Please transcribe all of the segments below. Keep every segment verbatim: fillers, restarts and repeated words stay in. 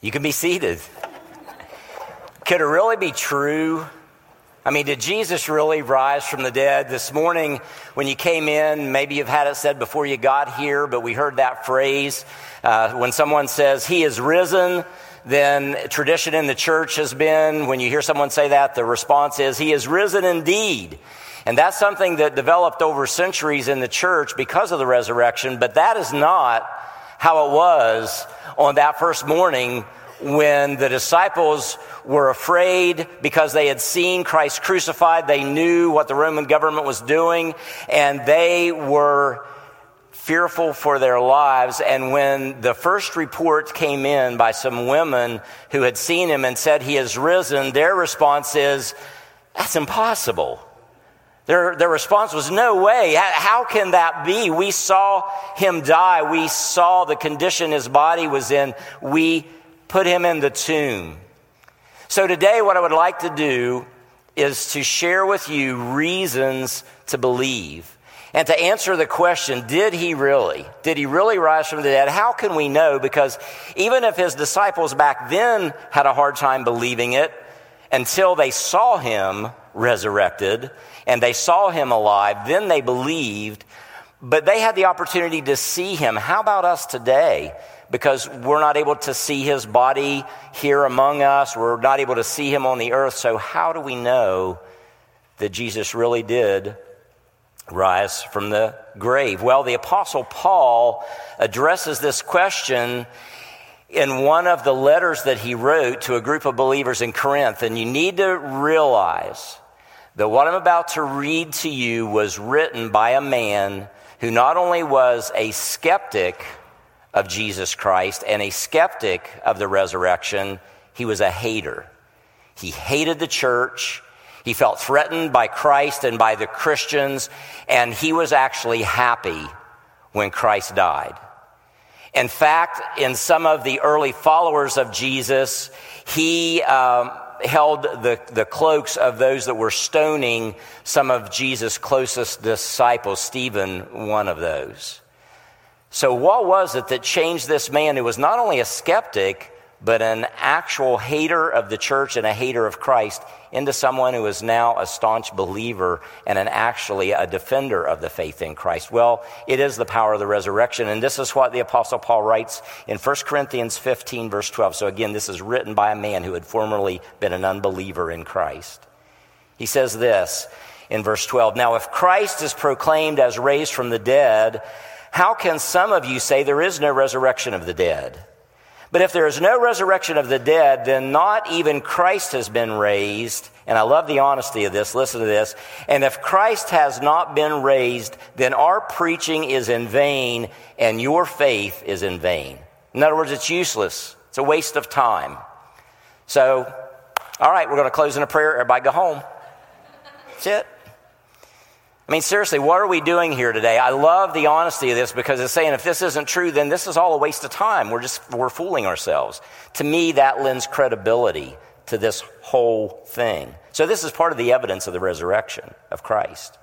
You can be seated. Could it really be true? I mean, did Jesus really rise from the dead? This morning when you came in, maybe you've had it said before you got here, but we heard that phrase. Uh, when someone says, he is risen, then tradition in the church has been, when you hear someone say that, the response is, he is risen indeed. And that's something that developed over centuries in the church because of the resurrection, but that is not how it was on that first morning when the disciples were afraid because they had seen Christ crucified. They knew what the Roman government was doing, and they were fearful for their lives. And when the first report came in by some women who had seen him and said, he has risen, their response is, that's impossible. Their, their response was, no way. How can that be? We saw him die. We saw the condition his body was in. We put him in the tomb. So today what I would like to do is to share with you reasons to believe and to answer the question, did he really? Did he really rise from the dead? How can we know? Because even if his disciples back then had a hard time believing it until they saw him resurrected and they saw him alive, then they believed, but they had the opportunity to see him. How about us today? Because we're not able to see his body here among us. We're not able to see him on the earth. So how do we know that Jesus really did rise from the grave? Well, the Apostle Paul addresses this question in one of the letters that he wrote to a group of believers in Corinth. And you need to realize that what I'm about to read to you was written by a man who not only was a skeptic of Jesus Christ and a skeptic of the resurrection, he was a hater. He hated the church. He felt threatened by Christ and by the Christians, and he was actually happy when Christ died. In fact, in some of the early followers of Jesus, he um, held the, the cloaks of those that were stoning some of Jesus' closest disciples, Stephen, one of those. So what was it that changed this man who was not only a skeptic, but an actual hater of the church and a hater of Christ, into someone who is now a staunch believer and an actually a defender of the faith in Christ? Well, it is the power of the resurrection. And this is what the Apostle Paul writes in First Corinthians fifteen, verse twelve. So again, this is written by a man who had formerly been an unbeliever in Christ. He says this in verse twelve, "Now if Christ is proclaimed as raised from the dead, how can some of you say there is no resurrection of the dead? But if there is no resurrection of the dead, then not even Christ has been raised." And I love the honesty of this. Listen to this. "And if Christ has not been raised, then our preaching is in vain and your faith is in vain." In other words, it's useless. It's a waste of time. So, all right, we're going to close in a prayer. Everybody go home. That's it. I mean, seriously, what are we doing here today? I love the honesty of this because it's saying if this isn't true, then this is all a waste of time. We're just, we're fooling ourselves. To me, that lends credibility to this whole thing. So this is part of the evidence of the resurrection of Christ.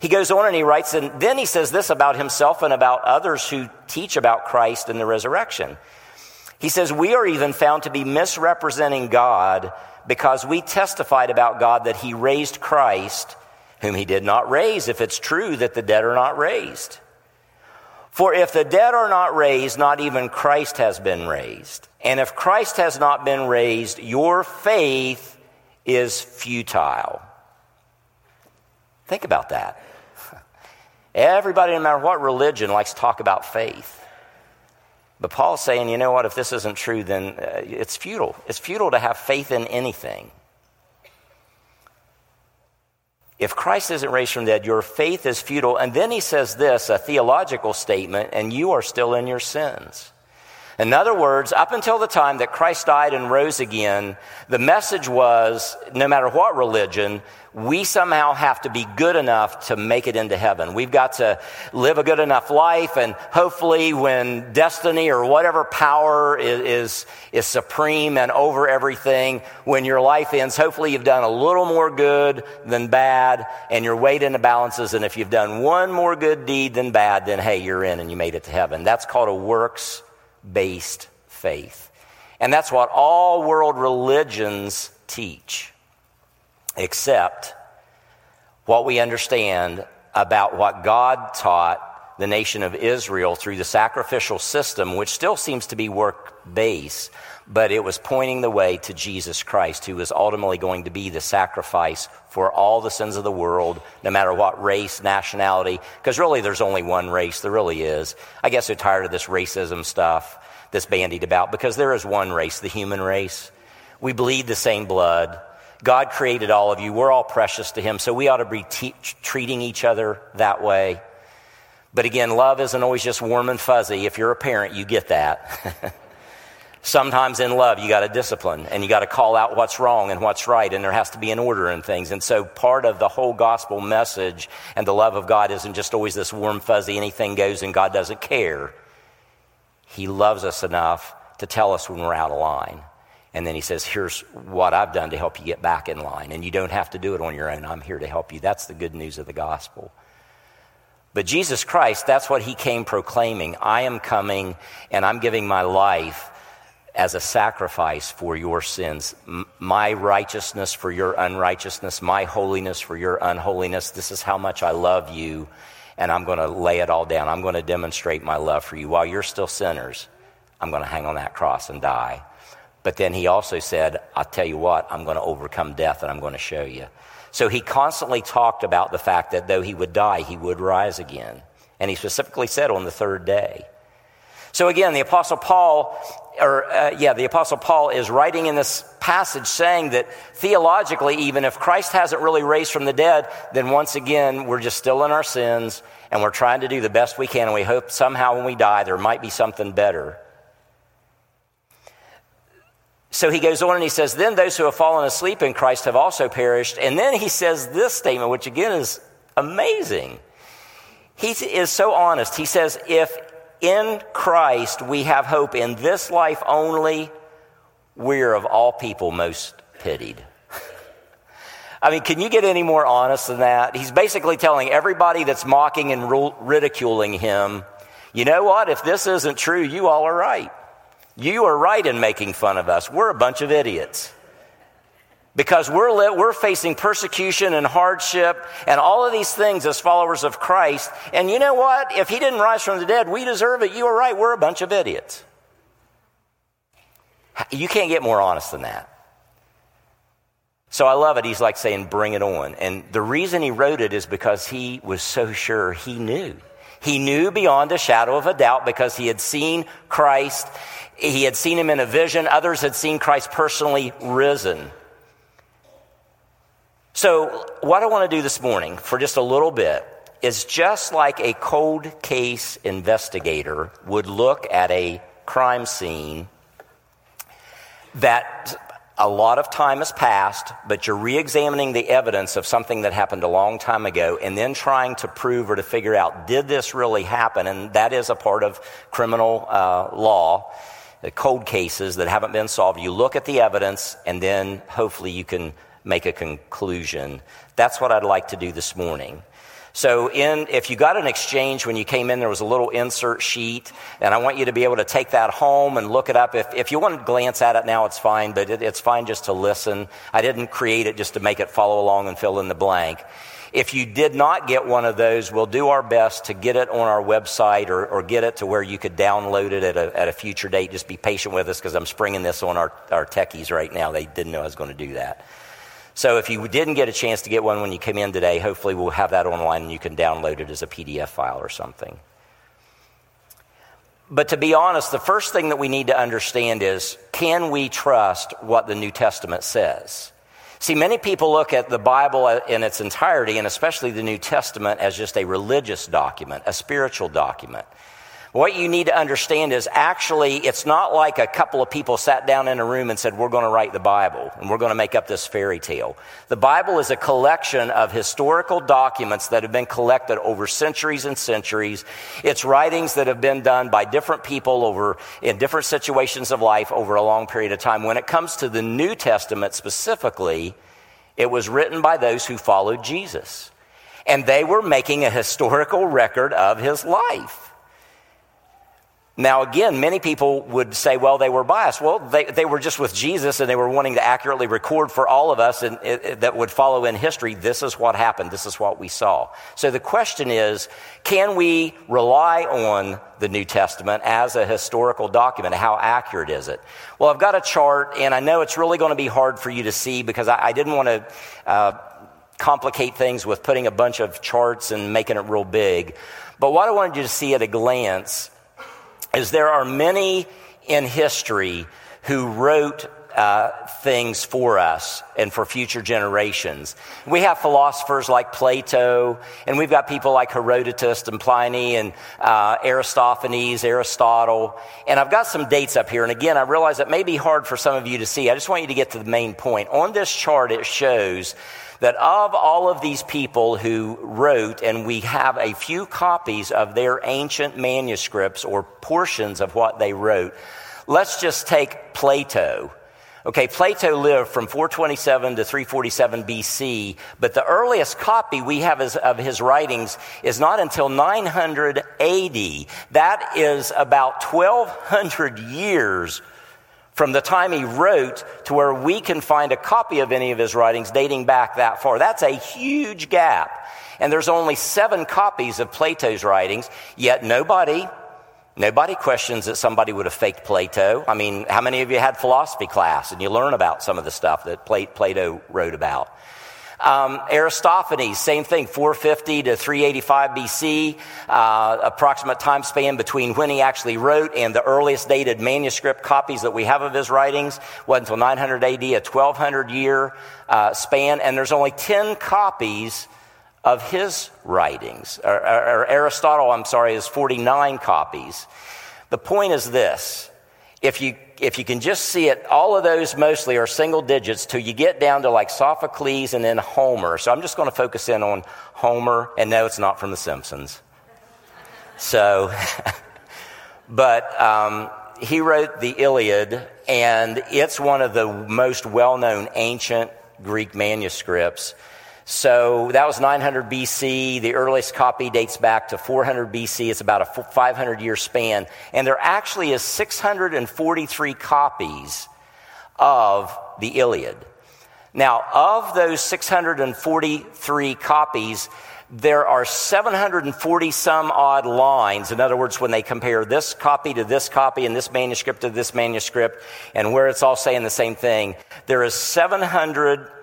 He goes on and he writes, and then he says this about himself and about others who teach about Christ and the resurrection. He says, "We are even found to be misrepresenting God because we testified about God that he raised Christ, whom he did not raise, if it's true that the dead are not raised. For if the dead are not raised, not even Christ has been raised. And if Christ has not been raised, your faith is futile." Think about that. Everybody, no matter what religion, likes to talk about faith. But Paul's saying, you know what, if this isn't true, then it's futile. It's futile to have faith in anything. If Christ isn't raised from the dead, your faith is futile. And then he says this, a theological statement, "and you are still in your sins." In other words, up until the time that Christ died and rose again, the message was, no matter what religion, we somehow have to be good enough to make it into heaven. We've got to live a good enough life, and hopefully when destiny or whatever power is, is, is supreme and over everything, when your life ends, hopefully you've done a little more good than bad, and you're weighed in the balances, and if you've done one more good deed than bad, then hey, you're in and you made it to heaven. That's called a works based faith. And that's what all world religions teach, except what we understand about what God taught the nation of Israel through the sacrificial system, which still seems to be work-based, but it was pointing the way to Jesus Christ, who is ultimately going to be the sacrifice for all the sins of the world, no matter what race, nationality, because really there's only one race, there really is. I guess they're tired of this racism stuff that's bandied about, because there is one race, the human race. We bleed the same blood. God created all of you. We're all precious to him, so we ought to be te- treating each other that way. But again, love isn't always just warm and fuzzy. If you're a parent, you get that. Sometimes in love, you got to discipline, and you got to call out what's wrong and what's right, and there has to be an order in things. And so part of the whole gospel message and the love of God isn't just always this warm, fuzzy, anything goes, and God doesn't care. He loves us enough to tell us when we're out of line. And then he says, here's what I've done to help you get back in line. And you don't have to do it on your own. I'm here to help you. That's the good news of the gospel. But Jesus Christ, that's what he came proclaiming. I am coming and I'm giving my life as a sacrifice for your sins. My righteousness for your unrighteousness. My holiness for your unholiness. This is how much I love you. And I'm going to lay it all down. I'm going to demonstrate my love for you. While you're still sinners, I'm going to hang on that cross and die. But then he also said, I'll tell you what, I'm going to overcome death and I'm going to show you. So he constantly talked about the fact that though he would die, he would rise again. And he specifically said on the third day. So again, the Apostle Paul, or uh, yeah, the Apostle Paul is writing in this passage saying that theologically, even if Christ hasn't really raised from the dead, then once again, we're just still in our sins and we're trying to do the best we can. And we hope somehow when we die, there might be something better. So he goes on and he says, then those who have fallen asleep in Christ have also perished. And then he says this statement, which again is amazing. He is so honest. He says, if in Christ we have hope in this life only, we're of all people most pitied. I mean, can you get any more honest than that? He's basically telling everybody that's mocking and ridiculing him, you know what? If this isn't true, you all are right. You are right in making fun of us. We're a bunch of idiots because we're lit, we're facing persecution and hardship and all of these things as followers of Christ. And you know what? If he didn't rise from the dead, we deserve it. You are right. We're a bunch of idiots. You can't get more honest than that. So I love it. He's like saying, bring it on. And the reason he wrote it is because he was so sure he knew. He knew beyond a shadow of a doubt because he had seen Christ. He had seen him in a vision. Others had seen Christ personally risen. So what I want to do this morning for just a little bit is just like a cold case investigator would look at a crime scene that a lot of time has passed, but you're re-examining the evidence of something that happened a long time ago and then trying to prove or to figure out, did this really happen? And that is a part of criminal uh, law, the cold cases that haven't been solved. You look at the evidence and then hopefully you can make a conclusion. That's what I'd like to do this morning. So in, if you got an exchange when you came in, there was a little insert sheet, and I want you to be able to take that home and look it up. If, if you want to glance at it now, it's fine, but it, it's fine just to listen. I didn't create it just to make it follow along and fill in the blank. If you did not get one of those, we'll do our best to get it on our website or, or get it to where you could download it at a, at a future date. Just be patient with us because I'm springing this on our, our techies right now. They didn't know I was going to do that. So if you didn't get a chance to get one when you came in today, hopefully we'll have that online and you can download it as a P D F file or something. But to be honest, the first thing that we need to understand is, can we trust what the New Testament says? See, many people look at the Bible in its entirety, and especially the New Testament, as just a religious document, a spiritual document. What you need to understand is actually it's not like a couple of people sat down in a room and said, we're going to write the Bible and we're going to make up this fairy tale. The Bible is a collection of historical documents that have been collected over centuries and centuries. It's writings that have been done by different people over in different situations of life over a long period of time. When it comes to the New Testament specifically, it was written by those who followed Jesus, and they were making a historical record of his life. Now, again, many people would say, well, they were biased. Well, they, they were just with Jesus, and they were wanting to accurately record for all of us and it, it, that would follow in history, this is what happened, this is what we saw. So the question is, can we rely on the New Testament as a historical document? How accurate is it? Well, I've got a chart, and I know it's really going to be hard for you to see because I, I didn't want to uh, complicate things with putting a bunch of charts and making it real big. But what I wanted you to see at a glance is there are many in history who wrote uh, things for us and for future generations. We have philosophers like Plato, and we've got people like Herodotus and Pliny and uh, Aristophanes, Aristotle. And I've got some dates up here. And again, I realize it may be hard for some of you to see. I just want you to get to the main point. On this chart, it shows that of all of these people who wrote, and we have a few copies of their ancient manuscripts or portions of what they wrote, let's just take Plato. Okay, Plato lived from four twenty-seven to three forty-seven B C, but the earliest copy we have is, of his writings is not until nine hundred eighty. That is about twelve hundred years from the time he wrote to where we can find a copy of any of his writings dating back that far. That's a huge gap. And there's only seven copies of Plato's writings, yet nobody, nobody questions that somebody would have faked Plato. I mean, how many of you had philosophy class and you learn about some of the stuff that Plato wrote about? Um, Aristophanes, same thing, four fifty to three eighty-five B C, uh, approximate time span between when he actually wrote and the earliest dated manuscript copies that we have of his writings wasn't until nine hundred A D, a twelve hundred year uh, span, and there's only ten copies of his writings. Or, or, or Aristotle, I'm sorry, is forty-nine copies. The point is this, if you If you can just see it, all of those mostly are single digits till you get down to like Sophocles and then Homer. So I'm just going to focus in on Homer. And no, it's not from The Simpsons. So, but um, he wrote the Iliad, and it's one of the most well-known ancient Greek manuscripts. So that was nine hundred B C. The earliest copy dates back to four hundred B C. It's about a five hundred year span. And there actually is six hundred forty-three copies of the Iliad. Now, of those six hundred forty-three copies, there are seven hundred forty some odd lines. In other words, when they compare this copy to this copy and this manuscript to this manuscript, and where it's all saying the same thing, there is seven hundred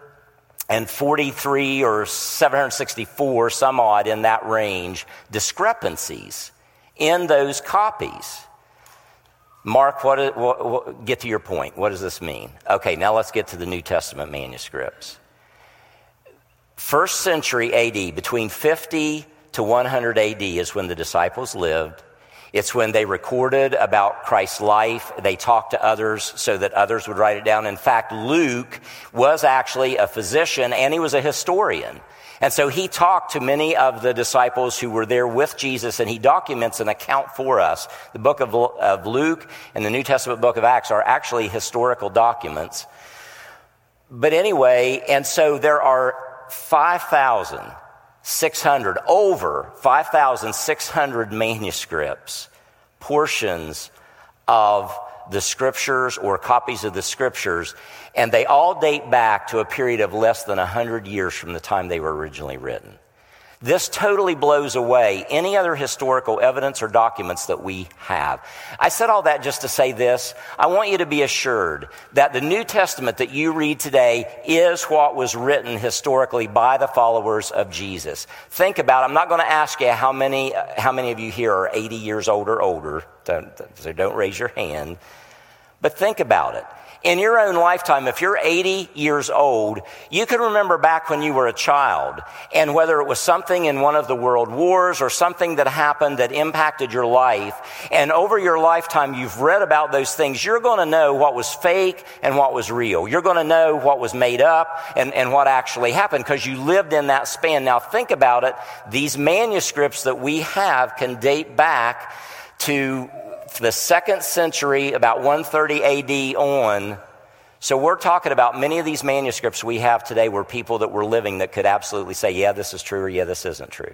forty-three or seven hundred sixty-four, some odd in that range, discrepancies in those copies. Mark, what, what, what, get to your point. What does this mean? Okay, now let's get to the New Testament manuscripts. First century A D, between fifty to one hundred A D is when the disciples lived. It's when they recorded about Christ's life. They talked to others so that others would write it down. In fact, Luke was actually a physician and he was a historian. And so he talked to many of the disciples who were there with Jesus, and he documents an account for us. The book of, of Luke and the New Testament book of Acts are actually historical documents. But anyway, and so there are five thousand six hundred, over five thousand six hundred manuscripts, portions of the scriptures or copies of the scriptures, and they all date back to a period of less than one hundred years from the time they were originally written. This totally blows away any other historical evidence or documents that we have. I said all that just to say this. I want you to be assured that the New Testament that you read today is what was written historically by the followers of Jesus. Think about it. I'm not going to ask you how many, how many of you here are eighty years old or older, so don't raise your hand. But think about it. In your own lifetime, if you're eighty years old, you can remember back when you were a child, and whether it was something in one of the world wars or something that happened that impacted your life, and over your lifetime you've read about those things, you're going to know what was fake and what was real. You're going to know what was made up and, and what actually happened because you lived in that span. Now think about it. These manuscripts that we have can date back to the second century, about one thirty A D on. So we're talking about many of these manuscripts we have today were people that were living that could absolutely say, yeah, this is true, or yeah, this isn't true.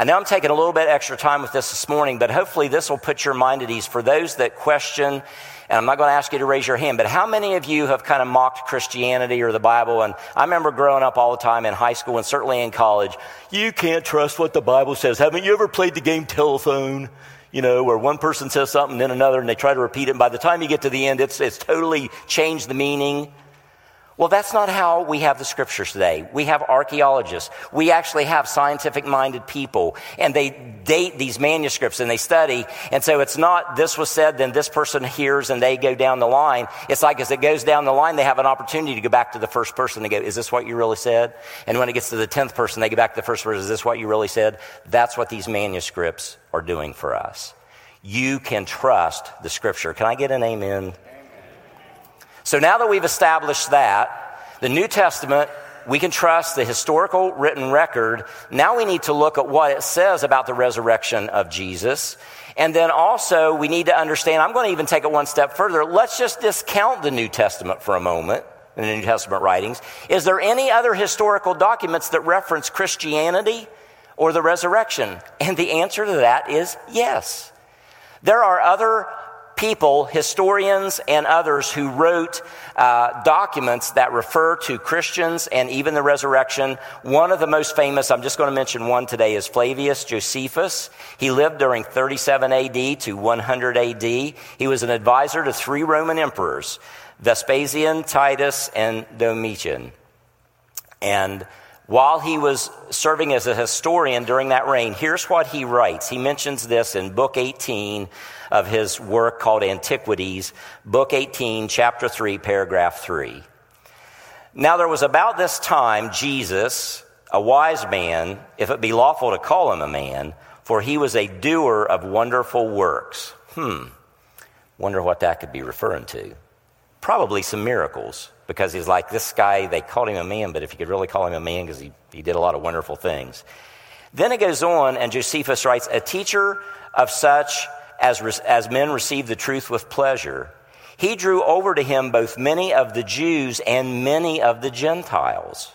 I know I'm taking a little bit extra time with this this morning, but hopefully this will put your mind at ease. For those that question, and I'm not going to ask you to raise your hand, but how many of you have kind of mocked Christianity or the Bible? And I remember growing up all the time in high school and certainly in college, you can't trust what the Bible says. Haven't you ever played the game telephone? You know, where one person says something, then another, and they try to repeat it. And by the time you get to the end, it's it's totally changed the meaning. Well, that's not how we have the scriptures today. We have archaeologists. We actually have scientific-minded people, and they date these manuscripts, and they study. And so it's not this was said, then this person hears, and they go down the line. It's like as it goes down the line, they have an opportunity to go back to the first person and go, is this what you really said? And when it gets to the tenth person, they go back to the first person, is this what you really said? That's what these manuscripts are doing for us. You can trust the scripture. Can I get an amen? So now that we've established that, the New Testament, we can trust the historical written record. Now we need to look at what it says about the resurrection of Jesus. And then also we need to understand, I'm going to even take it one step further. Let's just discount the New Testament for a moment, the New Testament writings. Is there any other historical documents that reference Christianity or the resurrection? And the answer to that is yes. There are other people, historians, and others who wrote uh, documents that refer to Christians and even the resurrection. One of the most famous, I'm just going to mention one today, is Flavius Josephus. He lived during thirty-seven A D to one hundred A D. He was an advisor to three Roman emperors, Vespasian, Titus, and Domitian. And while he was serving as a historian during that reign, here's what he writes. He mentions this in Book eighteen of his work called Antiquities, Book eighteen, Chapter three, Paragraph three. Now there was about this time Jesus, a wise man, if it be lawful to call him a man, for he was a doer of wonderful works. Hmm, wonder what that could be referring to. Probably some miracles, because he's like, this guy, they called him a man, but if you could really call him a man, because he, he did a lot of wonderful things. Then it goes on, and Josephus writes, a teacher of such as, as men receive the truth with pleasure. He drew over to him both many of the Jews and many of the Gentiles.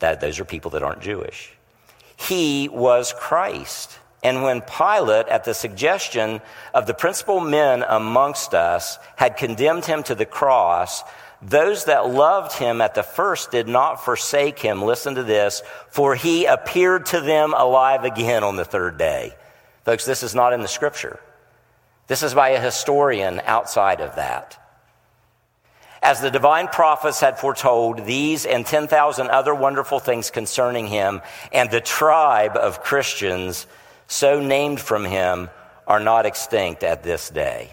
That, those are people that aren't Jewish. He was Christ. And when Pilate, at the suggestion of the principal men amongst us, had condemned him to the cross, those that loved him at the first did not forsake him. Listen to this. For he appeared to them alive again on the third day. Folks, this is not in the scripture. This is by a historian outside of that. As the divine prophets had foretold, these and ten thousand other wonderful things concerning him, and the tribe of Christians so named from him are not extinct at this day.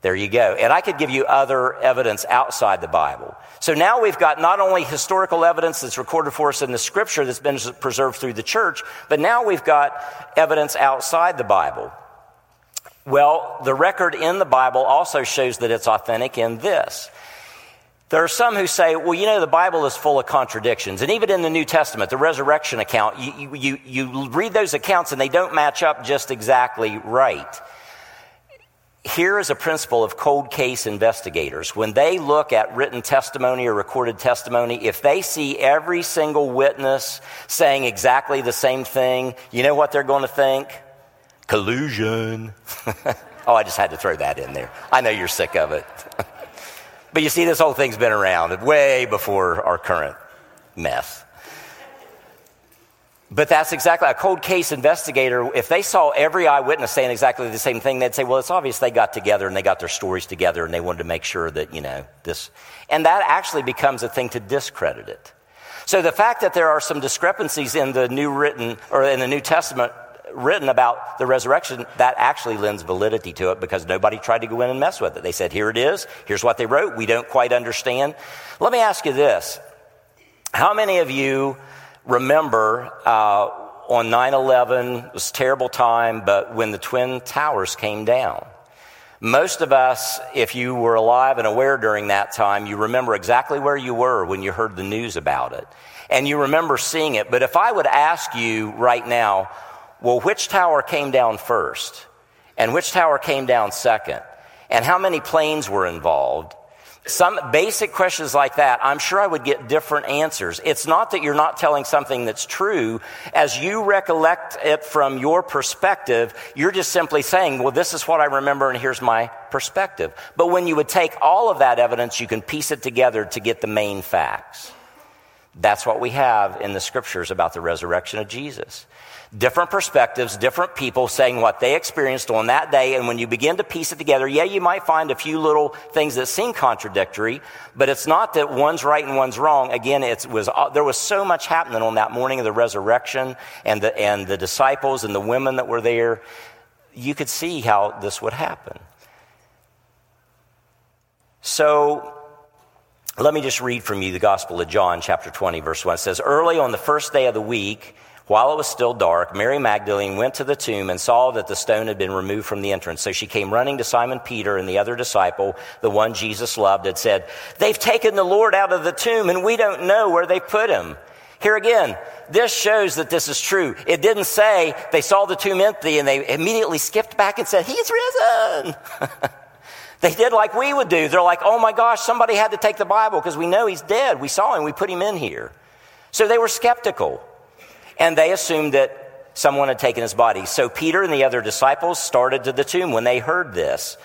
There you go. And I could give you other evidence outside the Bible. So now we've got not only historical evidence that's recorded for us in the scripture that's been preserved through the church, but now we've got evidence outside the Bible. Well, the record in the Bible also shows that it's authentic in this. There are some who say, well, you know, the Bible is full of contradictions. And even in the New Testament, the resurrection account, you, you, you read those accounts and they don't match up just exactly right. Here is a principle of cold case investigators. When they look at written testimony or recorded testimony, if they see every single witness saying exactly the same thing, you know what they're going to think? Collusion. Oh, I just had to throw that in there. I know you're sick of it. But you see, this whole thing's been around way before our current mess. But that's exactly, a cold case investigator, if they saw every eyewitness saying exactly the same thing, they'd say, well, it's obvious they got together and they got their stories together and they wanted to make sure that, you know, this. And that actually becomes a thing to discredit it. So the fact that there are some discrepancies in the new written, or in the New Testament written about the resurrection, that actually lends validity to it because nobody tried to go in and mess with it. They said, here it is. Here's what they wrote. We don't quite understand. Let me ask you this. How many of you remember uh, on nine eleven, it was a terrible time, but when the Twin Towers came down? Most of us, if you were alive and aware during that time, you remember exactly where you were when you heard the news about it. And you remember seeing it. But if I would ask you right now, well, which tower came down first? And which tower came down second? And how many planes were involved? Some basic questions like that, I'm sure I would get different answers. It's not that you're not telling something that's true. As you recollect it from your perspective, you're just simply saying, well, this is what I remember and here's my perspective. But when you would take all of that evidence, you can piece it together to get the main facts. That's what we have in the scriptures about the resurrection of Jesus. Different perspectives, different people saying what they experienced on that day. And when you begin to piece it together, yeah, you might find a few little things that seem contradictory, but it's not that one's right and one's wrong. Again, it was, there was so much happening on that morning of the resurrection and the, and the disciples and the women that were there. You could see how this would happen. So let me just read from you the Gospel of John, chapter twenty, verse one. It says, early on the first day of the week, while it was still dark, Mary Magdalene went to the tomb and saw that the stone had been removed from the entrance. So she came running to Simon Peter and the other disciple, the one Jesus loved, and said, they've taken the Lord out of the tomb and we don't know where they put him. Here again, this shows that this is true. It didn't say they saw the tomb empty and they immediately skipped back and said, he's risen. They did like we would do. They're like, oh my gosh, somebody had to take the Bible because we know he's dead. We saw him. We put him in here. So they were skeptical. And they assumed that someone had taken his body. So Peter and the other disciples started to the tomb when they heard this.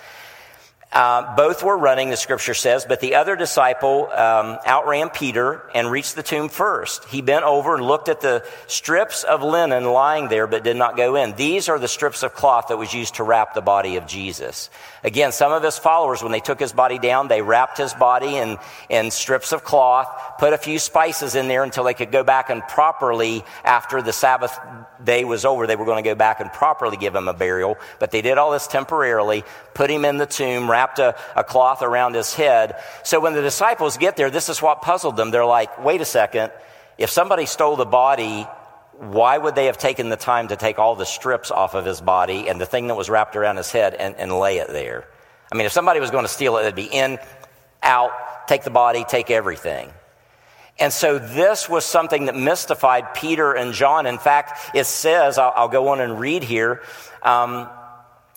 Uh, both were running, the scripture says, but the other disciple um, outran Peter and reached the tomb first. He bent over and looked at the strips of linen lying there, but did not go in. These are the strips of cloth that was used to wrap the body of Jesus. Again, some of his followers, when they took his body down, they wrapped his body in, in strips of cloth, put a few spices in there until they could go back and properly, after the Sabbath day was over, they were going to go back and properly give him a burial. But they did all this temporarily, put him in the tomb, wrapped a, a cloth around his head. So when the disciples get there, this is what puzzled them. They're like, wait a second. If somebody stole the body, why would they have taken the time to take all the strips off of his body and the thing that was wrapped around his head and, and lay it there? I mean, if somebody was going to steal it, it'd be in, out, take the body, take everything. And so this was something that mystified Peter and John. In fact, it says, I'll, I'll go on and read here. Um,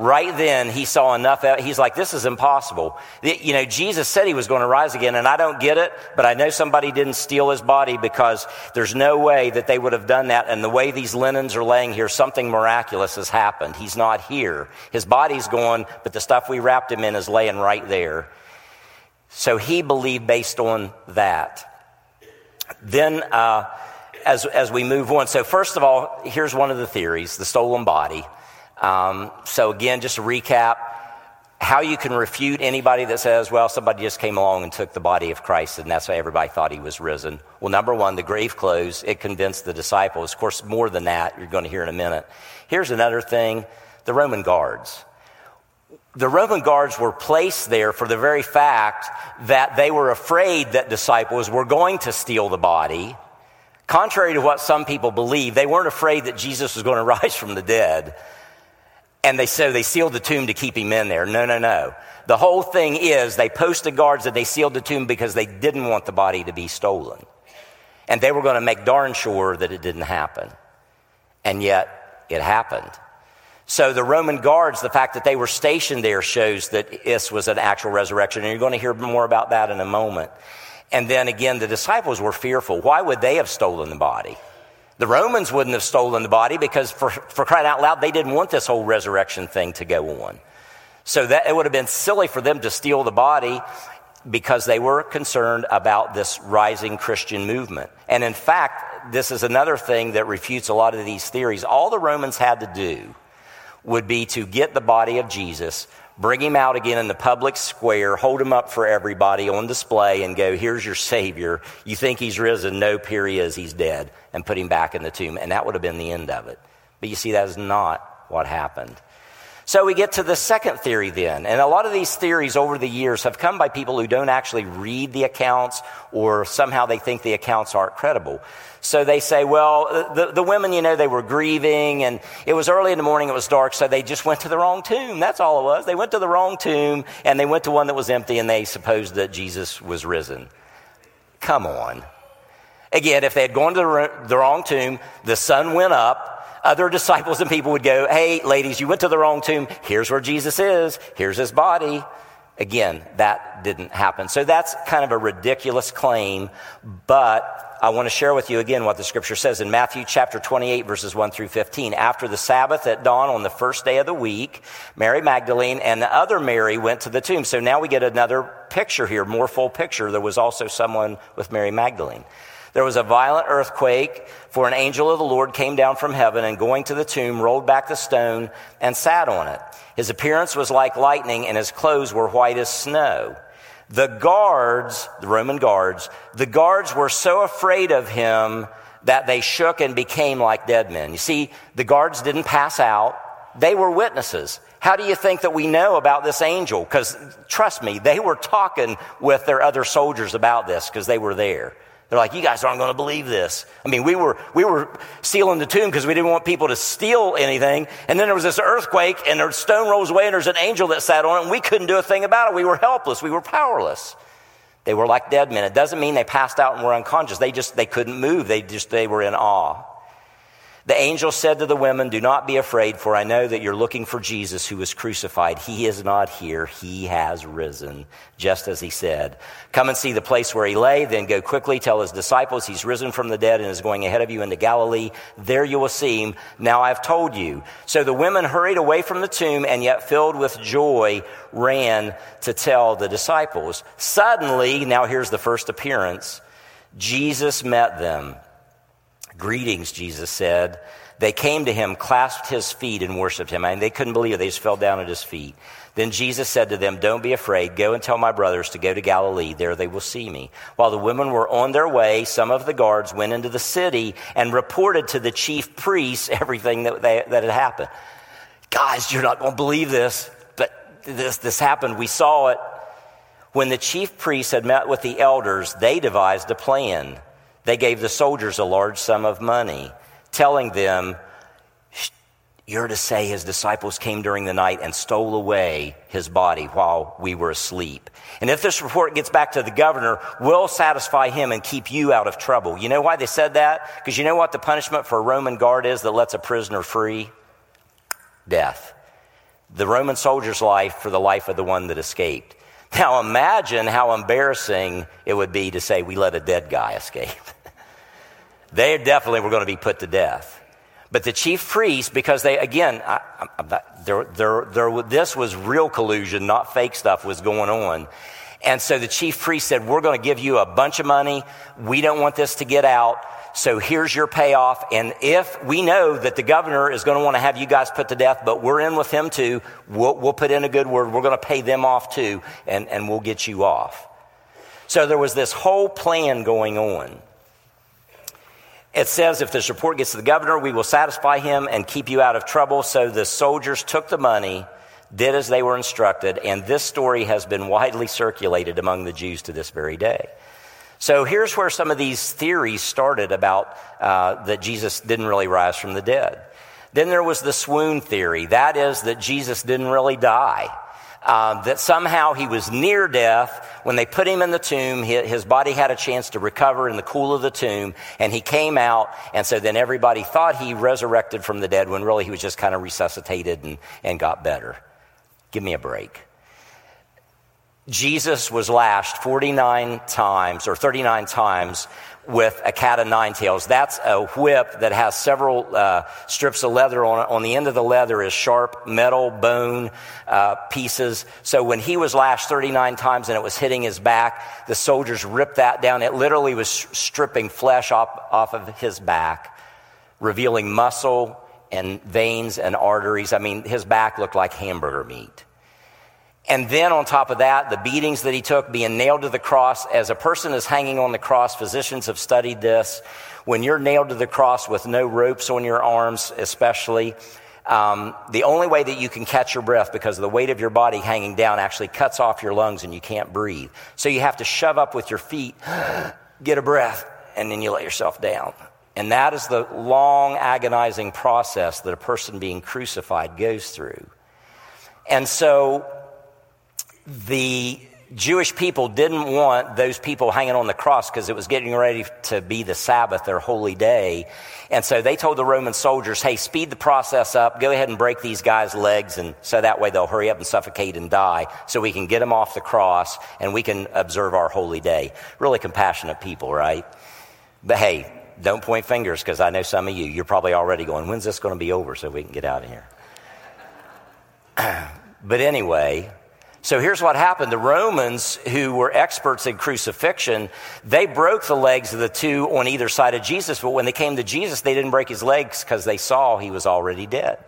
Right then, he saw enough. He's like, this is impossible. You know, Jesus said he was going to rise again, and I don't get it, but I know somebody didn't steal his body because there's no way that they would have done that. And the way these linens are laying here, something miraculous has happened. He's not here. His body's gone, but the stuff we wrapped him in is laying right there. So he believed based on that. Then, uh, as, as we move on, so first of all, here's one of the theories, the stolen body. Um, so again, just to recap, how you can refute anybody that says, well, somebody just came along and took the body of Christ and that's why everybody thought he was risen. Well, number one, the grave clothes, it convinced the disciples. Of course, more than that, you're going to hear in a minute. Here's another thing, the Roman guards. The Roman guards were placed there for the very fact that they were afraid that disciples were going to steal the body. Contrary to what some people believe, they weren't afraid that Jesus was going to rise from the dead. And they so they sealed the tomb to keep him in there. No, no, no. The whole thing is they posted guards and they sealed the tomb because they didn't want the body to be stolen. And they were going to make darn sure that it didn't happen. And yet it happened. So the Roman guards, the fact that they were stationed there shows that this was an actual resurrection. And you're going to hear more about that in a moment. And then again, the disciples were fearful. Why would they have stolen the body? The Romans wouldn't have stolen the body because for, for crying out loud, they didn't want this whole resurrection thing to go on. So that it would have been silly for them to steal the body because they were concerned about this rising Christian movement. And in fact, this is another thing that refutes a lot of these theories. All the Romans had to do would be to get the body of Jesus, bring him out again in the public square, hold him up for everybody on display and go, here's your Savior. You think he's risen? Nope, here he is, he's dead, and put him back in the tomb. And that would have been the end of it. But you see, that is not what happened. So we get to the second theory then, and a lot of these theories over the years have come by people who don't actually read the accounts, or somehow they think the accounts aren't credible. So they say, well, the, the women, you know, they were grieving, and it was early in the morning, it was dark, so they just went to the wrong tomb. That's all it was. They went to the wrong tomb, and they went to one that was empty, and they supposed that Jesus was risen. Come on. Again, if they had gone to the, the wrong tomb, the sun went up, other disciples and people would go, hey, ladies, you went to the wrong tomb. Here's where Jesus is. Here's his body. Again, that didn't happen. So that's kind of a ridiculous claim, but I want to share with you again what the scripture says in Matthew chapter twenty-eight, verses one through fifteen. After the Sabbath at dawn on the first day of the week, Mary Magdalene and the other Mary went to the tomb. So now we get another picture here, more full picture. There was also someone with Mary Magdalene. There was a violent earthquake, for an angel of the Lord came down from heaven and going to the tomb, rolled back the stone and sat on it. His appearance was like lightning and his clothes were white as snow. The guards, the Roman guards, the guards were so afraid of him that they shook and became like dead men. You see, the guards didn't pass out. They were witnesses. How do you think that we know about this angel? Because trust me, they were talking with their other soldiers about this because they were there. They're like, you guys aren't going to believe this. I mean, we were we were sealing the tomb because we didn't want people to steal anything. And then there was this earthquake, and the stone rolls away, and there's an angel that sat on it, and we couldn't do a thing about it. We were helpless. We were powerless. They were like dead men. It doesn't mean they passed out and were unconscious. They just, they couldn't move. They just, they were in awe. The angel said to the women, do not be afraid, for I know that you're looking for Jesus who was crucified. He is not here. He has risen, just as he said. Come and see the place where he lay. Then go quickly, tell his disciples he's risen from the dead and is going ahead of you into Galilee. There you will see him. Now I've told you. So the women hurried away from the tomb and yet filled with joy ran to tell the disciples. Suddenly, now here's the first appearance, Jesus met them. Greetings, Jesus said. They came to him, clasped his feet, and worshiped him. I mean, they couldn't believe it. They just fell down at his feet. Then Jesus said to them, don't be afraid. Go and tell my brothers to go to Galilee. There they will see me. While the women were on their way, some of the guards went into the city and reported to the chief priests everything that, they, that had happened. Guys, you're not going to believe this, but this, this happened. We saw it. When the chief priests had met with the elders, they devised a plan. They gave the soldiers a large sum of money, telling them, you're to say his disciples came during the night and stole away his body while we were asleep. And if this report gets back to the governor, we'll satisfy him and keep you out of trouble. You know why they said that? Because you know what the punishment for a Roman guard is that lets a prisoner free? Death. The Roman soldier's life for the life of the one that escaped. Now imagine how embarrassing it would be to say we let a dead guy escape. They definitely were going to be put to death. But the chief priests, because they, again, I, I'm not, there, there, there, this was real collusion, not fake stuff was going on. And so the chief priest said, we're going to give you a bunch of money. We don't want this to get out. So here's your payoff. And if we know that the governor is going to want to have you guys put to death, but we're in with him too, we'll, we'll put in a good word. We're going to pay them off too, and, and we'll get you off. So there was this whole plan going on. It says, if this report gets to the governor, we will satisfy him and keep you out of trouble. So the soldiers took the money, did as they were instructed, and this story has been widely circulated among the Jews to this very day. So here's where some of these theories started about uh, that Jesus didn't really rise from the dead. Then there was the swoon theory. That is that Jesus didn't really die. Uh, that somehow he was near death. When they put him in the tomb, his body had a chance to recover in the cool of the tomb, and he came out, and so then everybody thought he resurrected from the dead when really he was just kind of resuscitated and, and got better. Give me a break. Jesus was lashed forty-nine times or thirty-nine times with a cat of nine tails. That's a whip that has several uh, strips of leather on it. On the end of the leather is sharp metal bone uh, pieces. So when he was lashed thirty-nine times and it was hitting his back, the soldiers ripped that down. It literally was stripping flesh off, off of his back, revealing muscle and veins and arteries. I mean, his back looked like hamburger meat. And then on top of that, the beatings that he took, being nailed to the cross. As a person is hanging on the cross, physicians have studied this. When you're nailed to the cross with no ropes on your arms, especially, Um, the only way that you can catch your breath, because of the weight of your body hanging down, actually cuts off your lungs and you can't breathe. So you have to shove up with your feet, get a breath, and then you let yourself down. And that is the long, agonizing process that a person being crucified goes through. And so the Jewish people didn't want those people hanging on the cross because it was getting ready to be the Sabbath, their holy day. And so they told the Roman soldiers, hey, speed the process up. Go ahead and break these guys' legs. And so that way they'll hurry up and suffocate and die so we can get them off the cross and we can observe our holy day. Really compassionate people, right? But hey, don't point fingers, because I know some of you, you're probably already going, when's this going to be over so we can get out of here? But anyway, so here's what happened. The Romans, who were experts in crucifixion, they broke the legs of the two on either side of Jesus. But when they came to Jesus, they didn't break his legs because they saw he was already dead.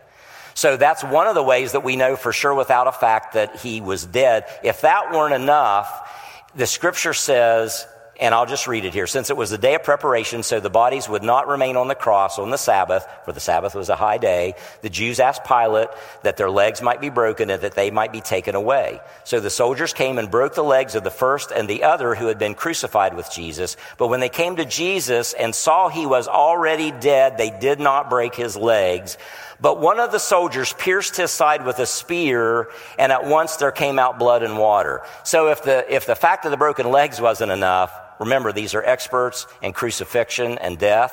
So that's one of the ways that we know for sure without a fact that he was dead. If that weren't enough, the scripture says, and I'll just read it here. Since it was the day of preparation, so the bodies would not remain on the cross on the Sabbath, for the Sabbath was a high day, the Jews asked Pilate that their legs might be broken and that they might be taken away. So the soldiers came and broke the legs of the first and the other who had been crucified with Jesus. But when they came to Jesus and saw he was already dead, they did not break his legs. But one of the soldiers pierced his side with a spear, and at once there came out blood and water. So if the if the fact of the broken legs wasn't enough, remember, these are experts in crucifixion and death,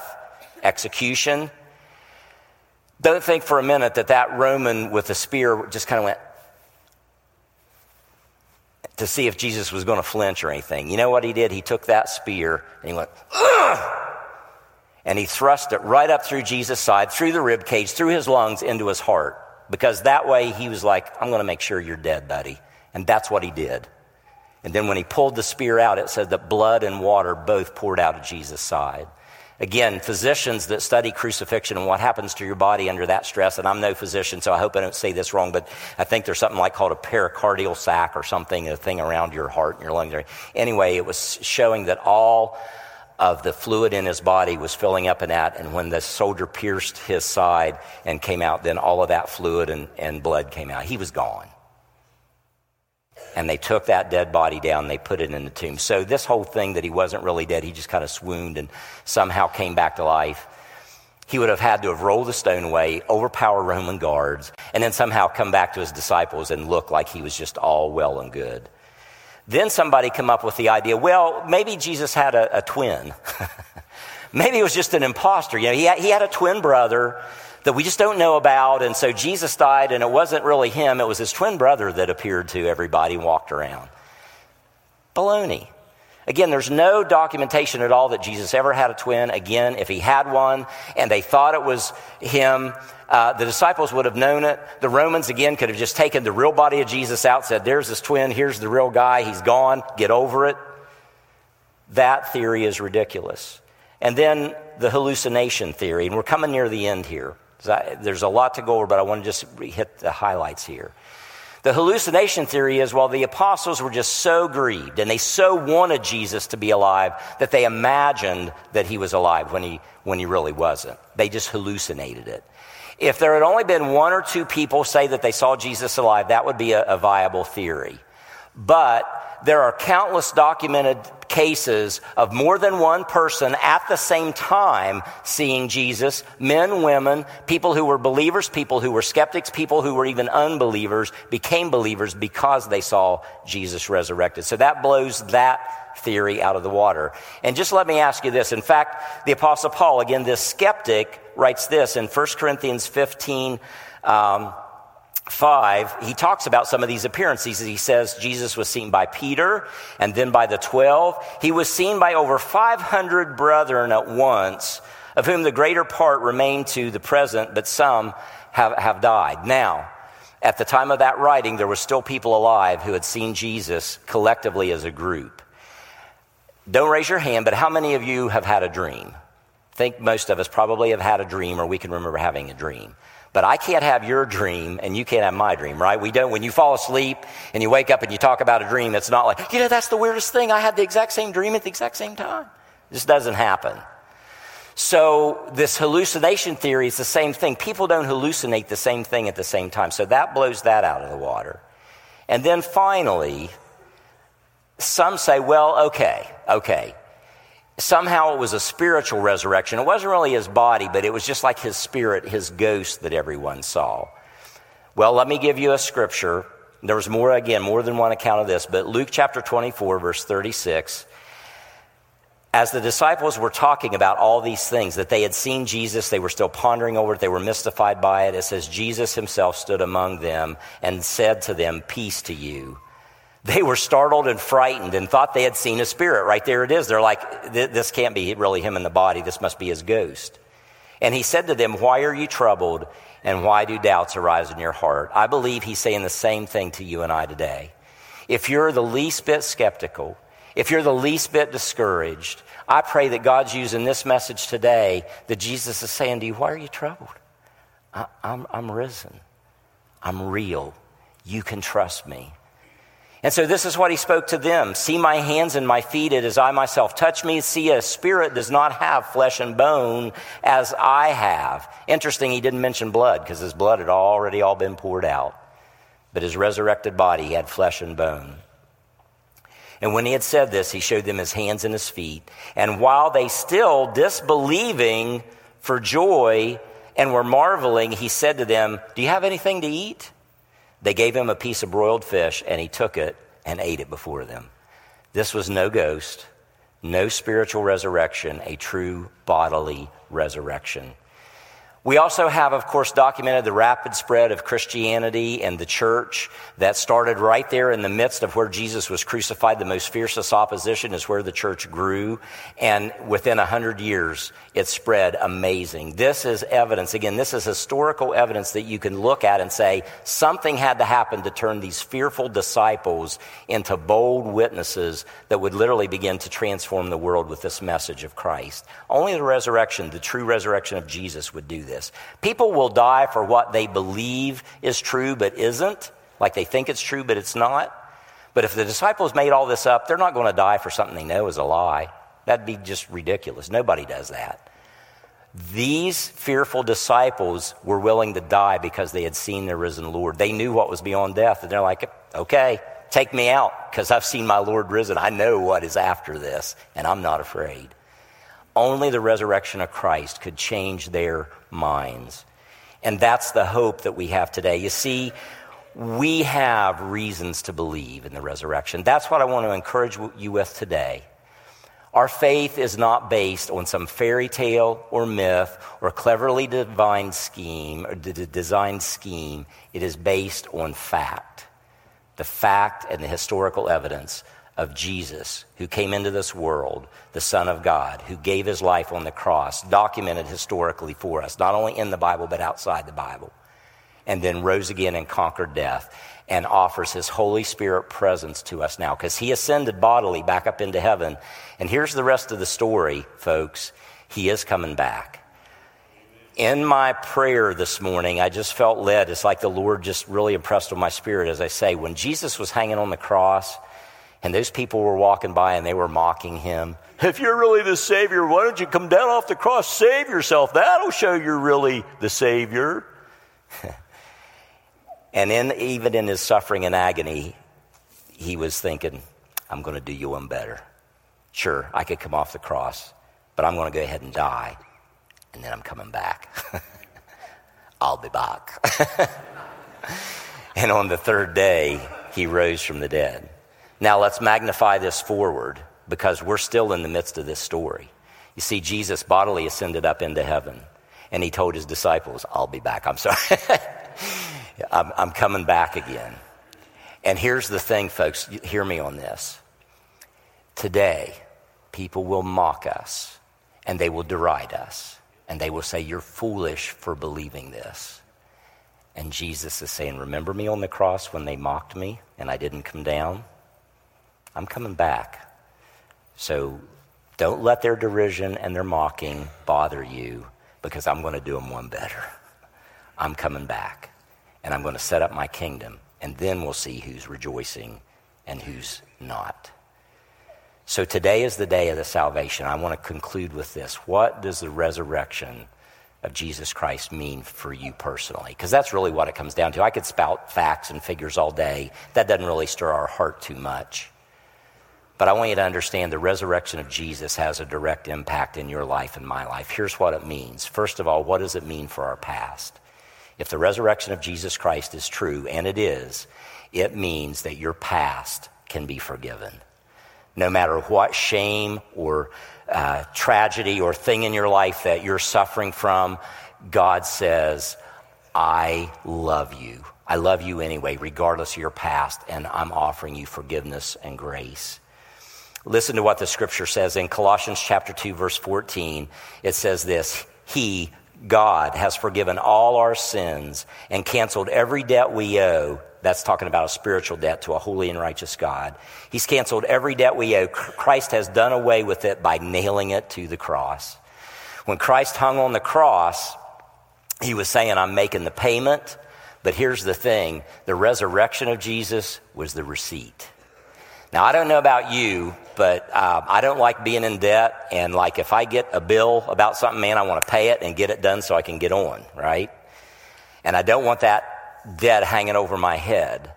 execution. Don't think for a minute that that Roman with the spear just kind of went to see if Jesus was going to flinch or anything. You know what he did? He took that spear and he went, ugh! And he thrust it right up through Jesus' side, through the rib cage, through his lungs, into his heart. Because that way he was like, I'm going to make sure you're dead, buddy. And that's what he did. And then when he pulled the spear out, it said that blood and water both poured out of Jesus' side. Again, physicians that study crucifixion and what happens to your body under that stress, and I'm no physician, so I hope I don't say this wrong, but I think there's something like called a pericardial sac or something, a thing around your heart and your lungs. Anyway, it was showing that all of the fluid in his body was filling up in that, and when the soldier pierced his side and came out, then all of that fluid and, and blood came out. He was gone. And they took that dead body down and they put it in the tomb. So this whole thing that he wasn't really dead, he just kind of swooned and somehow came back to life. He would have had to have rolled the stone away, overpower Roman guards, and then somehow come back to his disciples and look like he was just all well and good. Then somebody come up with the idea, well, maybe Jesus had a, a twin. Maybe it was just an imposter. You know, he had, he had a twin brother that we just don't know about. And so Jesus died and it wasn't really him. It was his twin brother that appeared to everybody and walked around. Baloney. Again, there's no documentation at all that Jesus ever had a twin. Again, if he had one and they thought it was him, uh, the disciples would have known it. The Romans, again, could have just taken the real body of Jesus out, said, there's this twin, here's the real guy, he's gone, get over it. That theory is ridiculous. And then the hallucination theory, and we're coming near the end here. There's a lot to go over, but I want to just hit the highlights here. The hallucination theory is, well, the apostles were just so grieved and they so wanted Jesus to be alive that they imagined that he was alive when he when he really wasn't. They just hallucinated it. If there had only been one or two people say that they saw Jesus alive, that would be a, a viable theory. But there are countless documented cases of more than one person at the same time seeing Jesus, men, women, people who were believers, people who were skeptics, people who were even unbelievers, became believers because they saw Jesus resurrected. So that blows that theory out of the water. And just let me ask you this. In fact, the Apostle Paul, again, this skeptic, writes this in First Corinthians fifteen, um, Five, he talks about some of these appearances. He says Jesus was seen by Peter and then by the twelve. He was seen by over five hundred brethren at once, of whom the greater part remain to the present, but some have, have died. Now, at the time of that writing, there were still people alive who had seen Jesus collectively as a group. Don't raise your hand, but how many of you have had a dream? I think most of us probably have had a dream, or we can remember having a dream. But I can't have your dream and you can't have my dream, right? We don't, when you fall asleep and you wake up and you talk about a dream, it's not like, you know, that's the weirdest thing. I had the exact same dream at the exact same time. This doesn't happen. So this hallucination theory is the same thing. People don't hallucinate the same thing at the same time. So that blows that out of the water. And then finally, some say, well, okay, okay. Somehow it was a spiritual resurrection. It wasn't really his body, but it was just like his spirit, his ghost that everyone saw. Well, let me give you a scripture. There was more, again, more than one account of this, but Luke chapter twenty-four, verse thirty-six. As the disciples were talking about all these things, that they had seen Jesus, they were still pondering over it, they were mystified by it. It says, Jesus himself stood among them and said to them, "Peace to you." They were startled and frightened and thought they had seen a spirit. Right there it is. They're like, this can't be really him in the body. This must be his ghost. And he said to them, "Why are you troubled, and why do doubts arise in your heart?" I believe he's saying the same thing to you and I today. If you're the least bit skeptical, if you're the least bit discouraged, I pray that God's using this message today, that Jesus is saying to you, "Why are you troubled? I, I'm, I'm risen. I'm real. You can trust me." And so this is what he spoke to them. "See my hands and my feet, it is I myself. Touch me, see a spirit does not have flesh and bone as I have." Interesting, he didn't mention blood, because his blood had already all been poured out. But his resurrected body had flesh and bone. And when he had said this, he showed them his hands and his feet. And while they still disbelieving for joy and were marveling, he said to them, "Do you have anything to eat?" They gave him a piece of broiled fish, and he took it and ate it before them. This was no ghost, no spiritual resurrection, a true bodily resurrection. We also have, of course, documented the rapid spread of Christianity and the church that started right there in the midst of where Jesus was crucified. The most fiercest opposition is where the church grew, and within one hundred years, it spread amazing. This is evidence. Again, this is historical evidence that you can look at and say, something had to happen to turn these fearful disciples into bold witnesses that would literally begin to transform the world with this message of Christ. Only the resurrection, the true resurrection of Jesus, would do this. People will die for what they believe is true but isn't, like they think it's true but it's not. But if the disciples made all this up, they're not going to die for something they know is a lie. That'd be just ridiculous. Nobody does that. These fearful disciples were willing to die because they had seen their risen Lord. They knew what was beyond death, and they're like, "Okay, take me out, because I've seen my Lord risen. I know what is after this, and I'm not afraid." Only the resurrection of Christ could change their minds. And that's the hope that we have today. You see, we have reasons to believe in the resurrection. That's what I want to encourage you with today. Our faith is not based on some fairy tale or myth or cleverly designed scheme, or d- designed scheme. It is based on fact, the fact and the historical evidence of Jesus, who came into this world, the Son of God, who gave his life on the cross, documented historically for us, not only in the Bible, but outside the Bible, and then rose again and conquered death, and offers his Holy Spirit presence to us now, because he ascended bodily back up into heaven. And here's the rest of the story, folks. He is coming back. In my prayer this morning, I just felt led. It's like the Lord just really impressed on my spirit, as I say, when Jesus was hanging on the cross, and those people were walking by and they were mocking him. "If you're really the Savior, why don't you come down off the cross, save yourself? That'll show you're really the Savior." And in, even in his suffering and agony, he was thinking, "I'm going to do you one better. Sure, I could come off the cross, but I'm going to go ahead and die, and then I'm coming back. I'll be back." And on the third day, he rose from the dead. Now let's magnify this forward, because we're still in the midst of this story. You see, Jesus bodily ascended up into heaven, and he told his disciples, "I'll be back. I'm sorry. I'm, I'm coming back again." And here's the thing, folks. Hear me on this. Today, people will mock us, and they will deride us, and they will say, "You're foolish for believing this." And Jesus is saying, "Remember me on the cross when they mocked me and I didn't come down? I'm coming back. So don't let their derision and their mocking bother you, because I'm going to do them one better. I'm coming back, and I'm going to set up my kingdom, and then we'll see who's rejoicing and who's not." So today is the day of the salvation. I want to conclude with this. What does the resurrection of Jesus Christ mean for you personally? Because that's really what it comes down to. I could spout facts and figures all day. That doesn't really stir our heart too much. But I want you to understand the resurrection of Jesus has a direct impact in your life and my life. Here's what it means. First of all, what does it mean for our past? If the resurrection of Jesus Christ is true, and it is, it means that your past can be forgiven. No matter what shame or uh, tragedy or thing in your life that you're suffering from, God says, I love you. I love you anyway, regardless of your past, and I'm offering you forgiveness and grace. Listen to what the scripture says in Colossians chapter two, verse fourteen. It says this, He, God, has forgiven all our sins and canceled every debt we owe. That's talking about a spiritual debt to a holy and righteous God. He's canceled every debt we owe. Christ has done away with it by nailing it to the cross. When Christ hung on the cross, he was saying, I'm making the payment. But here's the thing. The resurrection of Jesus was the receipt. Now, I don't know about you, but um, I don't like being in debt. And like if I get a bill about something, man, I want to pay it and get it done so I can get on, right? And I don't want that dead hanging over my head.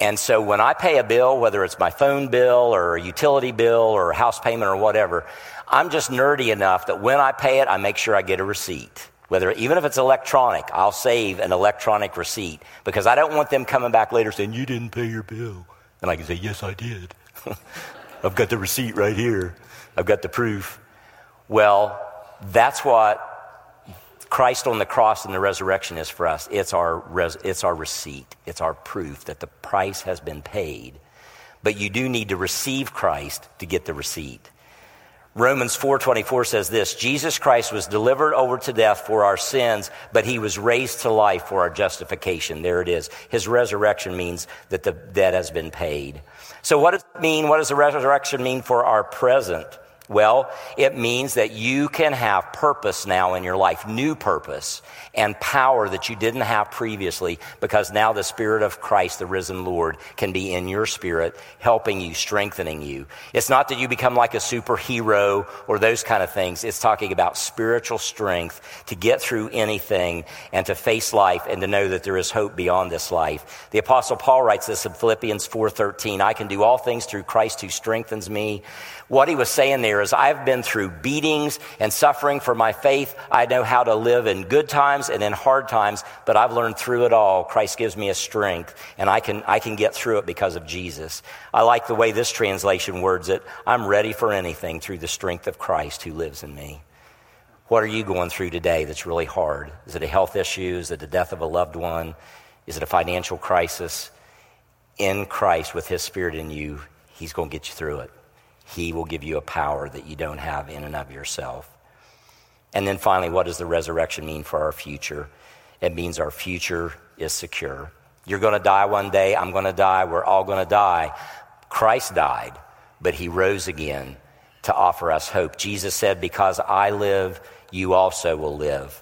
And so when I pay a bill, whether it's my phone bill or a utility bill or a house payment or whatever, I'm just nerdy enough that when I pay it, I make sure I get a receipt. Whether, even if it's electronic, I'll save an electronic receipt because I don't want them coming back later saying, you didn't pay your bill. And I can say, yes, I did. I've got the receipt right here. I've got the proof. Well, that's what Christ on the cross and the resurrection is for us. It's our res- it's our receipt. It's our proof that the price has been paid. But you do need to receive Christ to get the receipt. Romans four twenty-four says this, Jesus Christ was delivered over to death for our sins, but he was raised to life for our justification. There it is. His resurrection means that the debt has been paid. So what does it mean? What does the resurrection mean for our present? Well, it means that you can have purpose now in your life, new purpose and power that you didn't have previously because now the Spirit of Christ, the risen Lord, can be in your spirit, helping you, strengthening you. It's not that you become like a superhero or those kind of things. It's talking about spiritual strength to get through anything and to face life and to know that there is hope beyond this life. The Apostle Paul writes this in Philippians four thirteen, I can do all things through Christ who strengthens me. What he was saying there is I've been through beatings and suffering for my faith. I know how to live in good times and in hard times, but I've learned through it all. Christ gives me a strength, and I can I can get through it because of Jesus. I like the way this translation words it. I'm ready for anything through the strength of Christ who lives in me. What are you going through today that's really hard? Is it a health issue? Is it the death of a loved one? Is it a financial crisis? In Christ, with his Spirit in you, he's going to get you through it. He will give you a power that you don't have in and of yourself. And then finally, what does the resurrection mean for our future? It means our future is secure. You're going to die one day. I'm going to die. We're all going to die. Christ died, but he rose again to offer us hope. Jesus said, because I live, you also will live.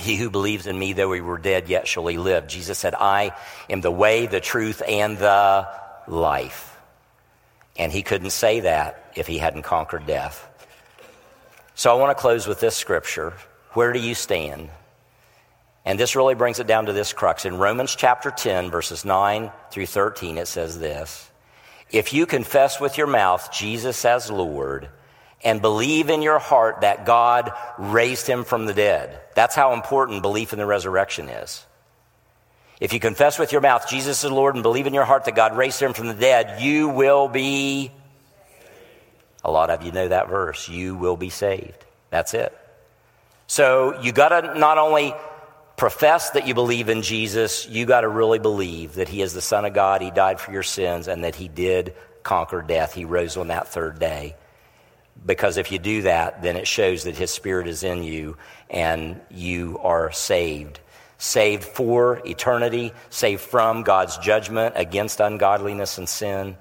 He who believes in me, though he were dead, yet shall he live. Jesus said, I am the way, the truth, and the life. And he couldn't say that if he hadn't conquered death. So I want to close with this scripture. Where do you stand? And this really brings it down to this crux. In Romans chapter ten, verses nine through thirteen, it says this. If you confess with your mouth Jesus as Lord and believe in your heart that God raised him from the dead. That's how important belief in the resurrection is. If you confess with your mouth Jesus is Lord and believe in your heart that God raised him from the dead, you will be saved. A lot of you know that verse. You will be saved. That's it. So you got to not only profess that you believe in Jesus, you got to really believe that he is the Son of God, he died for your sins, and that he did conquer death. He rose on that third day. Because if you do that, then it shows that his Spirit is in you and you are saved. Saved for eternity, saved from God's judgment against ungodliness and sin.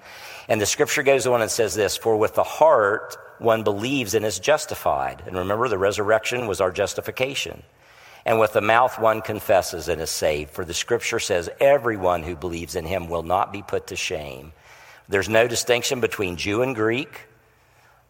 And the scripture goes on and says this, for with the heart one believes and is justified. And remember, the resurrection was our justification. And with the mouth one confesses and is saved. For the scripture says everyone who believes in him will not be put to shame. There's no distinction between Jew and Greek,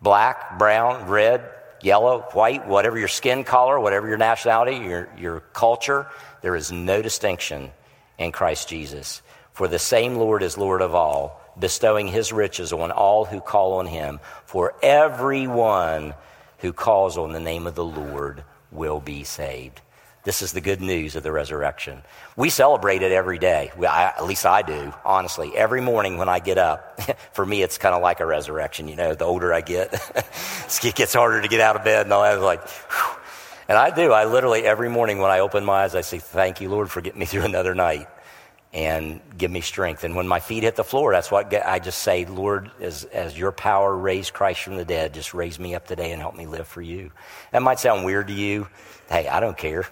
black, brown, red, yellow, white, whatever your skin color, whatever your nationality, your, your culture, there is no distinction in Christ Jesus. For the same Lord is Lord of all, bestowing his riches on all who call on him. For everyone who calls on the name of the Lord will be saved. This is the good news of the resurrection. We celebrate it every day. We, I, at least I do, honestly. Every morning when I get up, for me, it's kind of like a resurrection. You know, the older I get, it gets harder to get out of bed and all that. Like, whew. And I do. I literally, every morning when I open my eyes, I say, thank you, Lord, for getting me through another night and give me strength. And when my feet hit the floor, that's what I just say, Lord, as, as your power raised Christ from the dead, just raise me up today and help me live for you. That might sound weird to you. Hey, I don't care.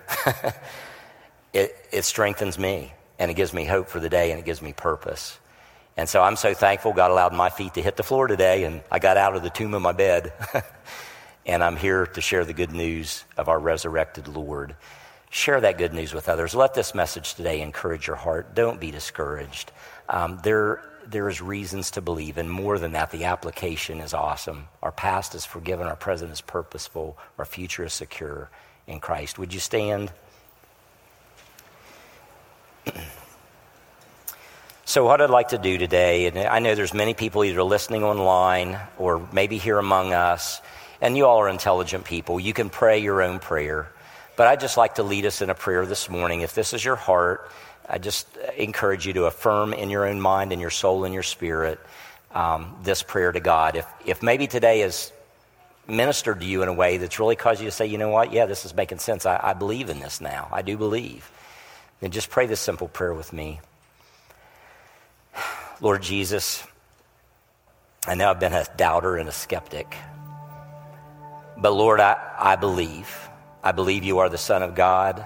it, it strengthens me, and it gives me hope for the day, and it gives me purpose. And so I'm so thankful God allowed my feet to hit the floor today, and I got out of the tomb of my bed. And I'm here to share the good news of our resurrected Lord. Share that good news with others. Let this message today encourage your heart. Don't be discouraged. Um, there, there is reasons to believe, and more than that, the application is awesome. Our past is forgiven. Our present is purposeful. Our future is secure in Christ. Would you stand? So what I'd like to do today, and I know there's many people either listening online or maybe here among us, and you all are intelligent people. You can pray your own prayer. But I'd just like to lead us in a prayer this morning. If this is your heart, I just encourage you to affirm in your own mind and your soul and your spirit um, this prayer to God. If if maybe today has ministered to you in a way that's really caused you to say, you know what, yeah, this is making sense. I, I believe in this now. I do believe. Then just pray this simple prayer with me. Lord Jesus, I know I've been a doubter and a skeptic. But Lord, I, I believe. I believe you are the Son of God.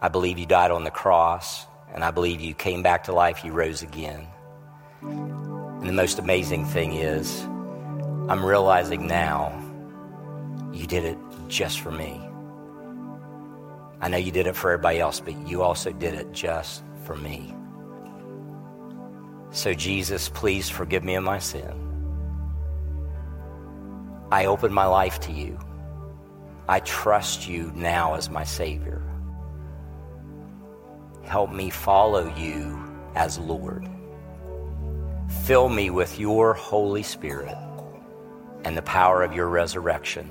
I believe you died on the cross, and I believe you came back to life, you rose again. And the most amazing thing is, I'm realizing now you did it just for me. I know you did it for everybody else, but you also did it just for me. So Jesus, please forgive me of my sin. I open my life to you. I trust you now as my Savior. Help me follow you as Lord. Fill me with your Holy Spirit and the power of your resurrection.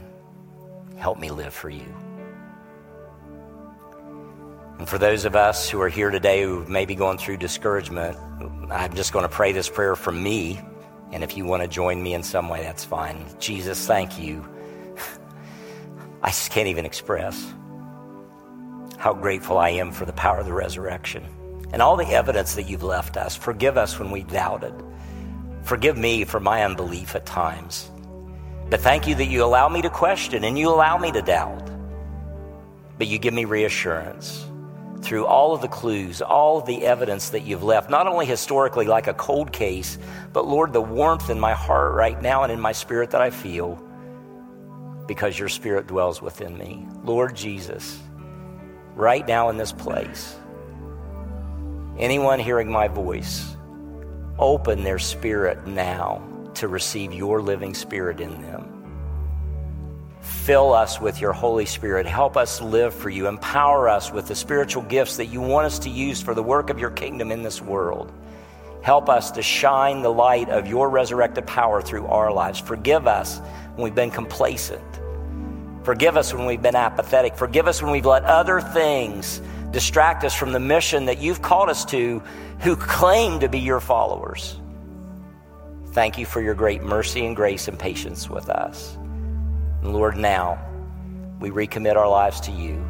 Help me live for you. And for those of us who are here today who may be going through discouragement, I'm just going to pray this prayer for me. And if you want to join me in some way, that's fine. Jesus, thank you. I just can't even express how grateful I am for the power of the resurrection and all the evidence that you've left us. Forgive us when we doubted. Forgive me for my unbelief at times. But thank you that you allow me to question and you allow me to doubt. But you give me reassurance through all of the clues, all of the evidence that you've left, not only historically like a cold case, but Lord, the warmth in my heart right now and in my spirit that I feel because your spirit dwells within me. Lord Jesus, right now in this place, anyone hearing my voice, open their spirit now to receive your living spirit in them. Fill us with your Holy Spirit. Help us live for you. Empower us with the spiritual gifts that you want us to use for the work of your kingdom in this world. Help us to shine the light of your resurrected power through our lives. Forgive us when we've been complacent. Forgive us when we've been apathetic. Forgive us when we've let other things distract us from the mission that you've called us to, who claim to be your followers. Thank you for your great mercy and grace and patience with us. And Lord, now we recommit our lives to you.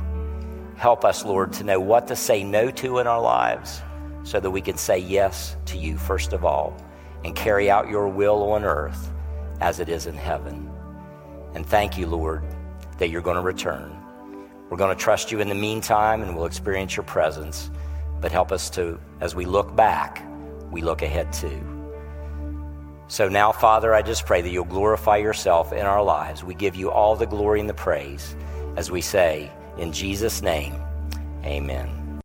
Help us, Lord, to know what to say no to in our lives, so that we can say yes to you first of all and carry out your will on earth as it is in heaven. And thank you, Lord, that you're going to return. We're going to trust you in the meantime, and we'll experience your presence, but help us to, as we look back, we look ahead too. So now, Father, I just pray that you'll glorify yourself in our lives. We give you all the glory and the praise as we say, in Jesus' name, amen.